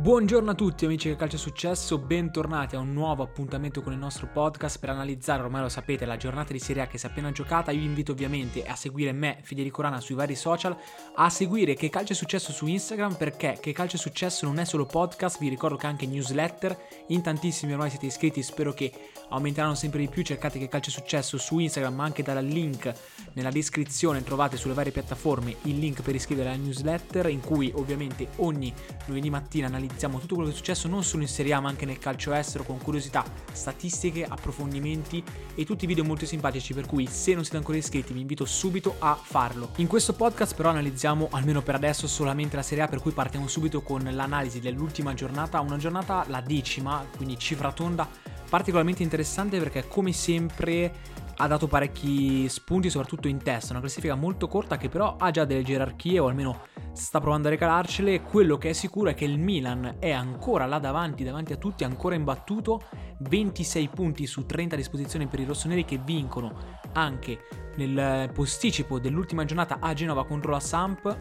Buongiorno a tutti amici che calcio è successo, bentornati a un nuovo appuntamento con il nostro podcast per analizzare, ormai lo sapete, la giornata di Serie A che si è appena giocata. Io vi invito ovviamente a seguire me, Federico Rana, sui vari social, a seguire Che Calcio è Successo su Instagram, perché Che Calcio è Successo non è solo podcast, vi ricordo che anche newsletter, in tantissimi ormai siete iscritti, spero che aumenteranno sempre di più. Cercate Che Calcio è Successo su Instagram, ma anche dal link nella descrizione trovate sulle varie piattaforme il link per iscrivervi alla newsletter, in cui ovviamente ogni lunedì mattina analizziamo tutto quello che è successo non solo in Serie A ma anche nel calcio estero, con curiosità, statistiche, approfondimenti e tutti video molto simpatici, per cui se non siete ancora iscritti vi invito subito a farlo. In questo podcast però analizziamo, almeno per adesso, solamente la Serie A, per cui partiamo subito con l'analisi dell'ultima giornata, una giornata, la 10ª, quindi cifra tonda, particolarmente interessante perché come sempre ha dato parecchi spunti soprattutto in testa, una classifica molto corta che però ha già delle gerarchie, o almeno sta provando a recalarcele. Quello che è sicuro è che il Milan è ancora là davanti a tutti, ancora imbattuto, 26 punti su 30 a disposizione per i rossoneri, che vincono anche nel posticipo dell'ultima giornata a Genova contro la Samp,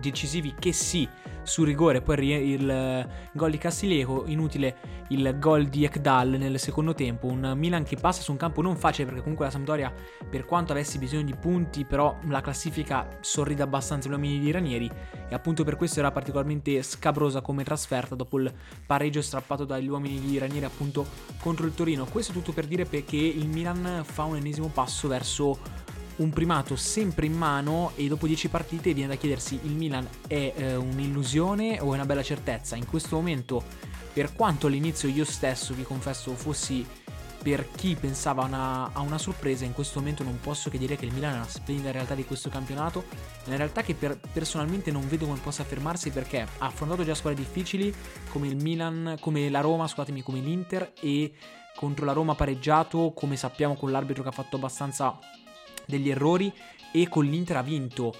decisivi che sì su rigore, poi il gol di Castilejo, inutile il gol di Ekdal nel secondo tempo. Un Milan che passa su un campo non facile, perché comunque la Sampdoria, per quanto avessi bisogno di punti, però la classifica sorride abbastanza gli uomini di Ranieri, e appunto per questo era particolarmente scabrosa come trasferta dopo il pareggio strappato dagli uomini di Ranieri appunto contro il Torino. Questo è tutto per dire perché il Milan fa un ennesimo passo verso un primato sempre in mano, e dopo 10 partite viene da chiedersi: il Milan è un'illusione o è una bella certezza? In questo momento, per quanto all'inizio io stesso vi confesso fossi per chi pensava a una sorpresa, in questo momento non posso che dire che il Milan è una splendida realtà di questo campionato, una realtà che personalmente non vedo come possa affermarsi, perché ha affrontato già squadre difficili come il Milan, come la Roma, scusatemi, come l'Inter, e contro la Roma ha pareggiato, come sappiamo, con l'arbitro che ha fatto abbastanza degli errori, e con l'Inter ha vinto,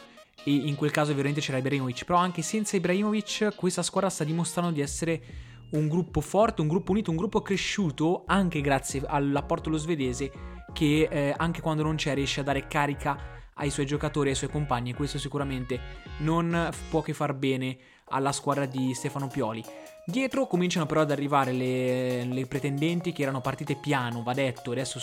e in quel caso ovviamente c'era Ibrahimovic. Però anche senza Ibrahimovic questa squadra sta dimostrando di essere un gruppo forte, un gruppo unito, un gruppo cresciuto, anche grazie all'apporto dello svedese, che anche quando non c'è riesce a dare carica ai suoi giocatori, ai suoi compagni, e questo sicuramente non può che far bene alla squadra di Stefano Pioli. Dietro cominciano però ad arrivare le pretendenti, che erano partite piano, va detto, adesso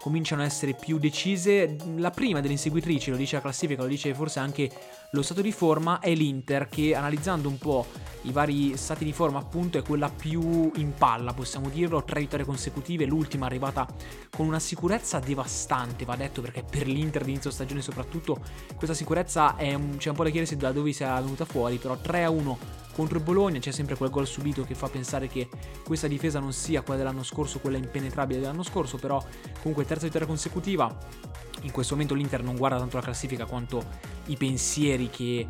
cominciano a essere più decise. La prima delle inseguitrici, lo dice la classifica, lo dice forse anche lo stato di forma, è l'Inter, che analizzando un po' i vari stati di forma appunto è quella più in palla, possiamo dirlo, 3 vittorie consecutive, l'ultima arrivata con una sicurezza devastante, va detto, perché per l'Inter d'inizio stagione soprattutto questa sicurezza c'è un po' da chiedersi da dove sia venuta fuori, però 3-1 contro il Bologna, c'è sempre quel gol subito che fa pensare che questa difesa non sia quella dell'anno scorso, quella impenetrabile dell'anno scorso, però comunque 3ª vittoria consecutiva. In questo momento l'Inter non guarda tanto la classifica quanto i pensieri che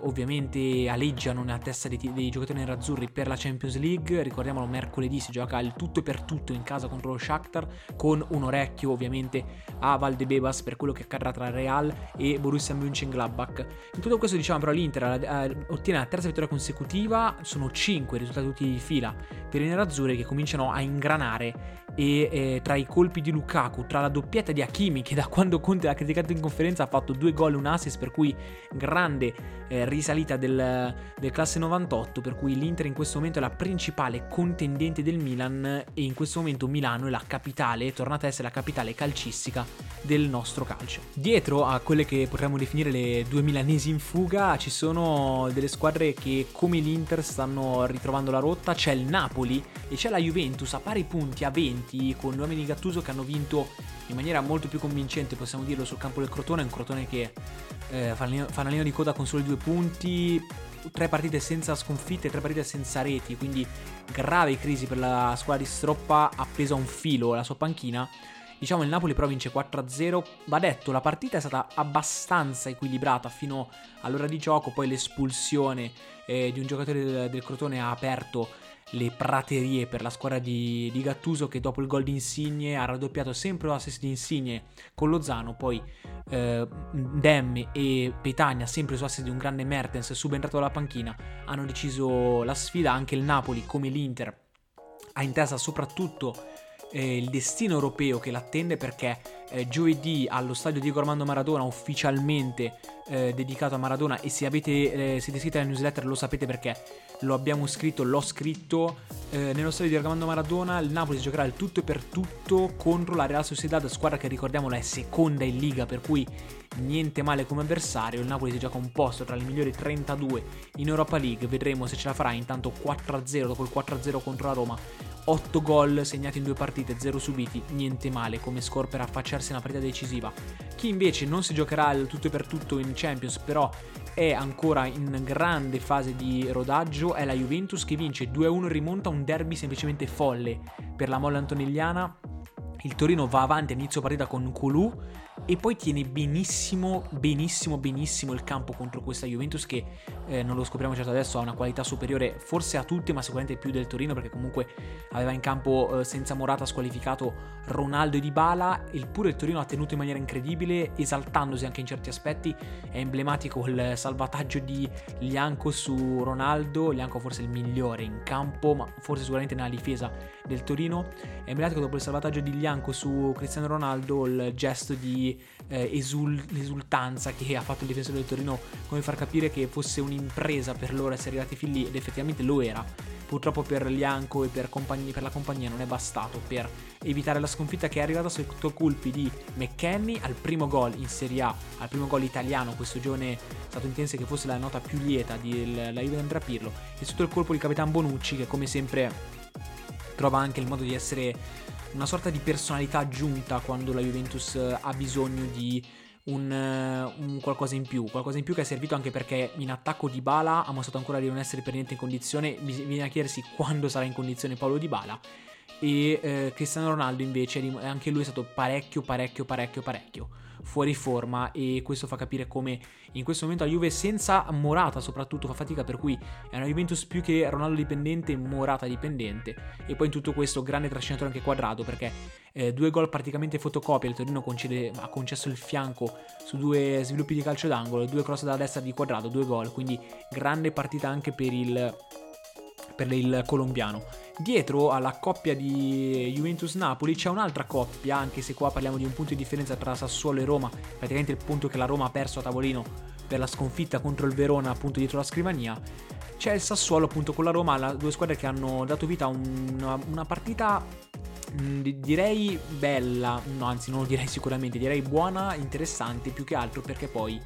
ovviamente aleggiano nella testa dei giocatori nerazzurri per la Champions League. Ricordiamolo, mercoledì si gioca il tutto per tutto in casa contro lo Shakhtar, con un orecchio ovviamente a Valdebebas per quello che accadrà tra Real e Borussia Mönchengladbach. In tutto questo, diciamo, però l'Inter ottiene la 3ª vittoria consecutiva, sono 5 risultati tutti di fila per i nerazzurri, che cominciano a ingranare, e tra i colpi di Lukaku, tra la doppietta di Hakimi, che da quando Conte l'ha criticato in conferenza ha fatto 2 gol e un assist, per cui grande risalita del classe 98, per cui l'Inter in questo momento è la principale contendente del Milan, e in questo momento Milano è la capitale, è tornata ad essere la capitale calcistica del nostro calcio. Dietro a quelle che potremmo definire le 2 milanesi in fuga ci sono delle squadre che come l'Inter stanno ritrovando la rotta, c'è il Napoli e c'è la Juventus a pari punti a 20, con gli uomini di Gattuso che hanno vinto in maniera molto più convincente, possiamo dirlo, sul campo del Crotone, un Crotone che fanalino di coda con solo 2 punti, 3 partite senza sconfitte, 3 partite senza reti, quindi grave crisi per la squadra di Stroppa appesa a un filo la sua panchina. Diciamo, il Napoli però vince 4-0, va detto, la partita è stata abbastanza equilibrata fino all'ora di gioco, poi l'espulsione di un giocatore del Crotone ha aperto le praterie per la squadra di Gattuso, che dopo il gol di Insigne ha raddoppiato sempre l'assist di Insigne con Lozano, poi Demme e Petagna sempre su assist di un grande Mertens subentrato dalla panchina hanno deciso la sfida. Anche il Napoli come l'Inter ha in testa soprattutto il destino europeo che l'attende, perché giovedì allo stadio Diego Armando Maradona, ufficialmente dedicato a Maradona, e se siete iscritti alla newsletter lo sapete perché l'ho scritto, nello stadio di Armando Maradona il Napoli si giocherà il tutto e per tutto contro la Real Sociedad, squadra che ricordiamola è seconda in Liga, per cui niente male come avversario. Il Napoli si gioca un posto tra le migliori 32 in Europa League, vedremo se ce la farà. Intanto 4-0 dopo il 4-0 contro la Roma, 8 gol segnati in 2 partite, 0 subiti, niente male come score per affacciarsi a una partita decisiva. Chi invece non si giocherà il tutto e per tutto in Champions, però è ancora in grande fase di rodaggio, è la Juventus, che vince 2-1, rimonta un derby semplicemente folle per la molla antonelliana. Il Torino va avanti all'inizio partita con Kulù e poi tiene benissimo il campo contro questa Juventus che non lo scopriamo certo adesso, ha una qualità superiore forse a tutte, ma sicuramente più del Torino, perché comunque aveva in campo senza Morata squalificato Ronaldo e Dybala. Eppure il Torino ha tenuto in maniera incredibile, esaltandosi anche in certi aspetti. È emblematico il salvataggio di Lianco su Ronaldo, Lianco forse il migliore in campo, ma forse sicuramente nella difesa del Torino. È emblematico dopo il salvataggio di Lianco su Cristiano Ronaldo il gesto di esultanza che ha fatto il difensore del Torino, come far capire che fosse un'impresa per loro essere arrivati fin lì, ed effettivamente lo era. Purtroppo per Lianco e per la compagnia non è bastato per evitare la sconfitta, che è arrivata sotto colpi di McKennie al primo gol in Serie A, al primo gol italiano, questo giovane statunitense che fosse la nota più lieta della Juve di Andrea Pirlo, e sotto il colpo di Capitan Bonucci, che come sempre trova anche il modo di essere una sorta di personalità aggiunta quando la Juventus ha bisogno di un qualcosa in più che è servito anche perché in attacco Dybala ha mostrato ancora di non essere per niente in condizione. Bisogna chiedersi quando sarà in condizione Paolo Dybala. E Cristiano Ronaldo invece anche lui è stato parecchio fuori forma, e questo fa capire come in questo momento la Juve senza Morata soprattutto fa fatica, per cui è una Juventus più che Ronaldo dipendente, Morata dipendente. E poi in tutto questo grande trascinatore anche Quadrado, perché 2 gol praticamente fotocopia, il Torino ha concesso il fianco su 2 sviluppi di calcio d'angolo, 2 cross dalla destra di Quadrado, 2 gol, quindi grande partita anche per il colombiano. Dietro alla coppia di Juventus-Napoli c'è un'altra coppia, anche se qua parliamo di un punto di differenza tra Sassuolo e Roma, praticamente il punto che la Roma ha perso a tavolino per la sconfitta contro il Verona appunto dietro la scrivania. C'è il Sassuolo appunto con la Roma, due squadre che hanno dato vita a una partita direi buona, interessante più che altro, perché poi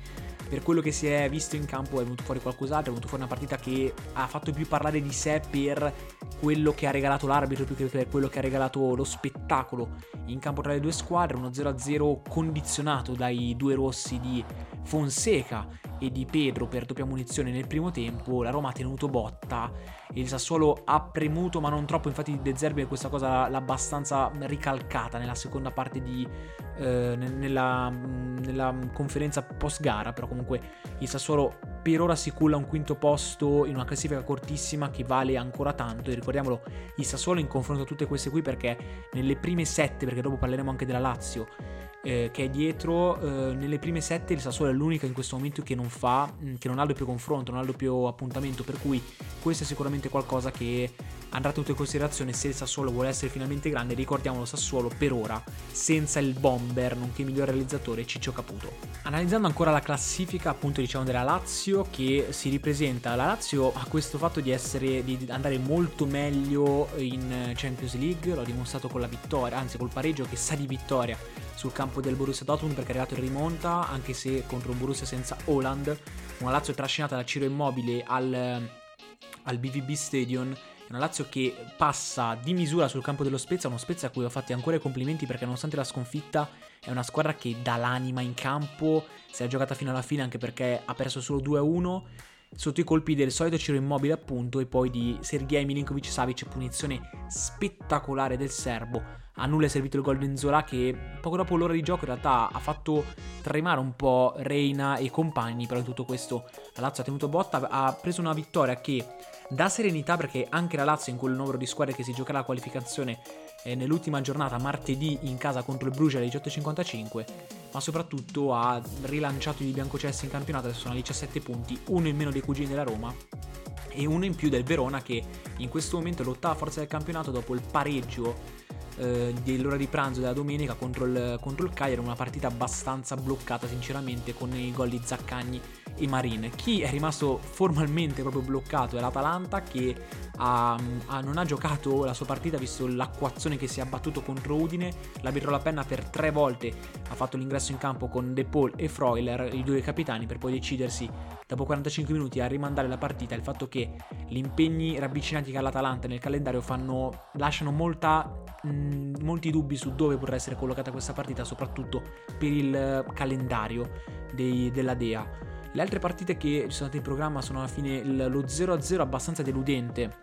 per quello che si è visto in campo è venuto fuori qualcos'altro, è venuto fuori una partita che ha fatto più parlare di sé per quello che ha regalato l'arbitro più che per quello che ha regalato lo spettacolo in campo tra le due squadre. Uno 0-0 condizionato dai 2 rossi di Fonseca e di Pedro per doppia munizione nel primo tempo. La Roma ha tenuto botta e il Sassuolo ha premuto ma non troppo, infatti De Zerbi è questa cosa abbastanza ricalcata nella seconda parte nella conferenza post gara, però comunque il Sassuolo per ora si culla un quinto posto in una classifica cortissima che vale ancora tanto. E ricordiamolo, il Sassuolo in confronto a tutte queste qui, perché nelle prime 7, perché dopo parleremo anche della Lazio che è dietro, nelle prime 7 il Sassuolo è l'unica in questo momento che non ha doppio confronto, non ha doppio appuntamento, per cui questo è sicuramente qualcosa che andrà tutto in considerazione se il Sassuolo vuole essere finalmente grande. Ricordiamolo, Sassuolo per ora senza il bomber, nonché miglior realizzatore Ciccio Caputo. Analizzando ancora la classifica appunto diciamo della Lazio, che si ripresenta, la Lazio ha questo fatto di andare molto meglio in Champions League, l'ho dimostrato con la vittoria, anzi col pareggio che sa di vittoria sul campo del Borussia Dortmund, perché è arrivato in rimonta anche se contro un Borussia senza Haaland, una Lazio trascinata da Ciro Immobile al BVB Stadium. È una Lazio che passa di misura sul campo dello Spezia, uno Spezia a cui ho fatti ancora i complimenti, perché nonostante la sconfitta è una squadra che dà l'anima in campo, si è giocata fino alla fine, anche perché ha perso solo 2-1 sotto i colpi del solito Ciro Immobile appunto, e poi di Sergej Milinkovic-Savic, punizione spettacolare del serbo. A nulla è servito il gol di Nzola, che poco dopo l'ora di gioco in realtà ha fatto tremare un po' Reina e compagni, però in tutto questo la Lazio ha tenuto botta, ha preso una vittoria che dà serenità, perché anche la Lazio in quel numero di squadre che si giocherà la qualificazione nell'ultima giornata martedì in casa contro il Bruges alle 18:55, ma soprattutto ha rilanciato i biancocessi in campionato, adesso sono a 17 punti, uno in meno dei cugini della Roma e uno in più del Verona, che in questo momento è l'ottava forza del campionato dopo il pareggio dell'ora di pranzo della domenica contro il Cagliari, una partita abbastanza bloccata sinceramente, con i gol di Zaccagni e Marin. Chi è rimasto formalmente proprio bloccato è l'Atalanta, che non ha giocato la sua partita visto l'acquazzone che si è abbattuto contro Udine. L'arbitro La Penna per 3 volte ha fatto l'ingresso in campo con De Paul e Freuler, i 2 capitani, per poi decidersi dopo 45 minuti a rimandare la partita. Il fatto che gli impegni ravvicinati che ha l'Atalanta nel calendario lasciano molti dubbi su dove potrà essere collocata questa partita, soprattutto per il calendario della Dea. Le altre partite che sono state in programma sono alla fine lo 0-0 abbastanza deludente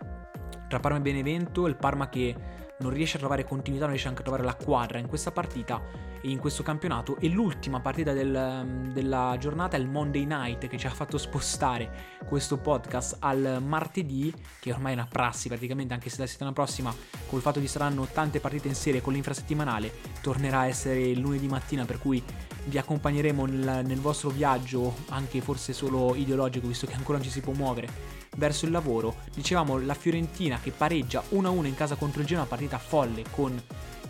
tra Parma e Benevento, il Parma che non riesce a trovare continuità, non riesce anche a trovare la quadra in questa partita e in questo campionato. E l'ultima partita della giornata è il Monday Night, che ci ha fatto spostare questo podcast al martedì, che ormai è una prassi praticamente, anche se la settimana prossima, col fatto che saranno tante partite in serie con l'infrasettimanale, tornerà a essere il lunedì mattina, per cui vi accompagneremo nel vostro viaggio, anche forse solo ideologico, visto che ancora non ci si può muovere, verso il lavoro. Dicevamo la Fiorentina che pareggia 1-1 in casa contro il Genoa, partita folle con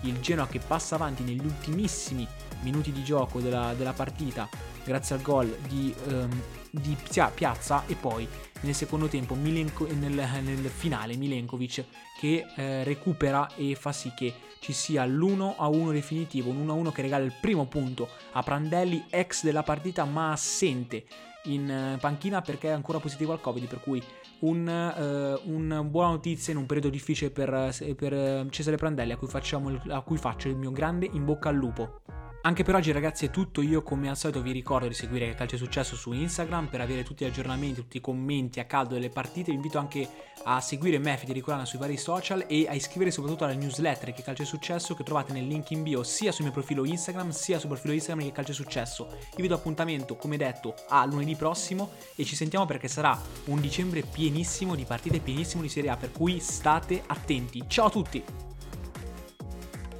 il Genoa che passa avanti negli ultimissimi minuti di gioco della partita grazie al gol di Piazza, e poi nel secondo tempo nel finale Milenkovic che recupera e fa sì che ci sia l'1-1 definitivo, un 1-1 che regala il primo punto a Prandelli, ex della partita ma assente in panchina perché è ancora positivo al Covid, per cui una buona notizia in un periodo difficile per Cesare Prandelli, a cui faccio il mio grande in bocca al lupo. Anche per oggi ragazzi è tutto, io come al solito vi ricordo di seguire Che Calcio è Successo su Instagram per avere tutti gli aggiornamenti, tutti i commenti a caldo delle partite. Vi invito anche a seguire me, Federico Rana, sui vari social e a iscrivervi soprattutto alla newsletter Che Calcio è Successo, che trovate nel link in bio sia sul mio profilo Instagram sia sul profilo Instagram Che Calcio è Successo. Vi do appuntamento come detto a lunedì prossimo e ci sentiamo, perché sarà un dicembre pienissimo di partite, pienissimo di Serie A, per cui state attenti. Ciao a tutti!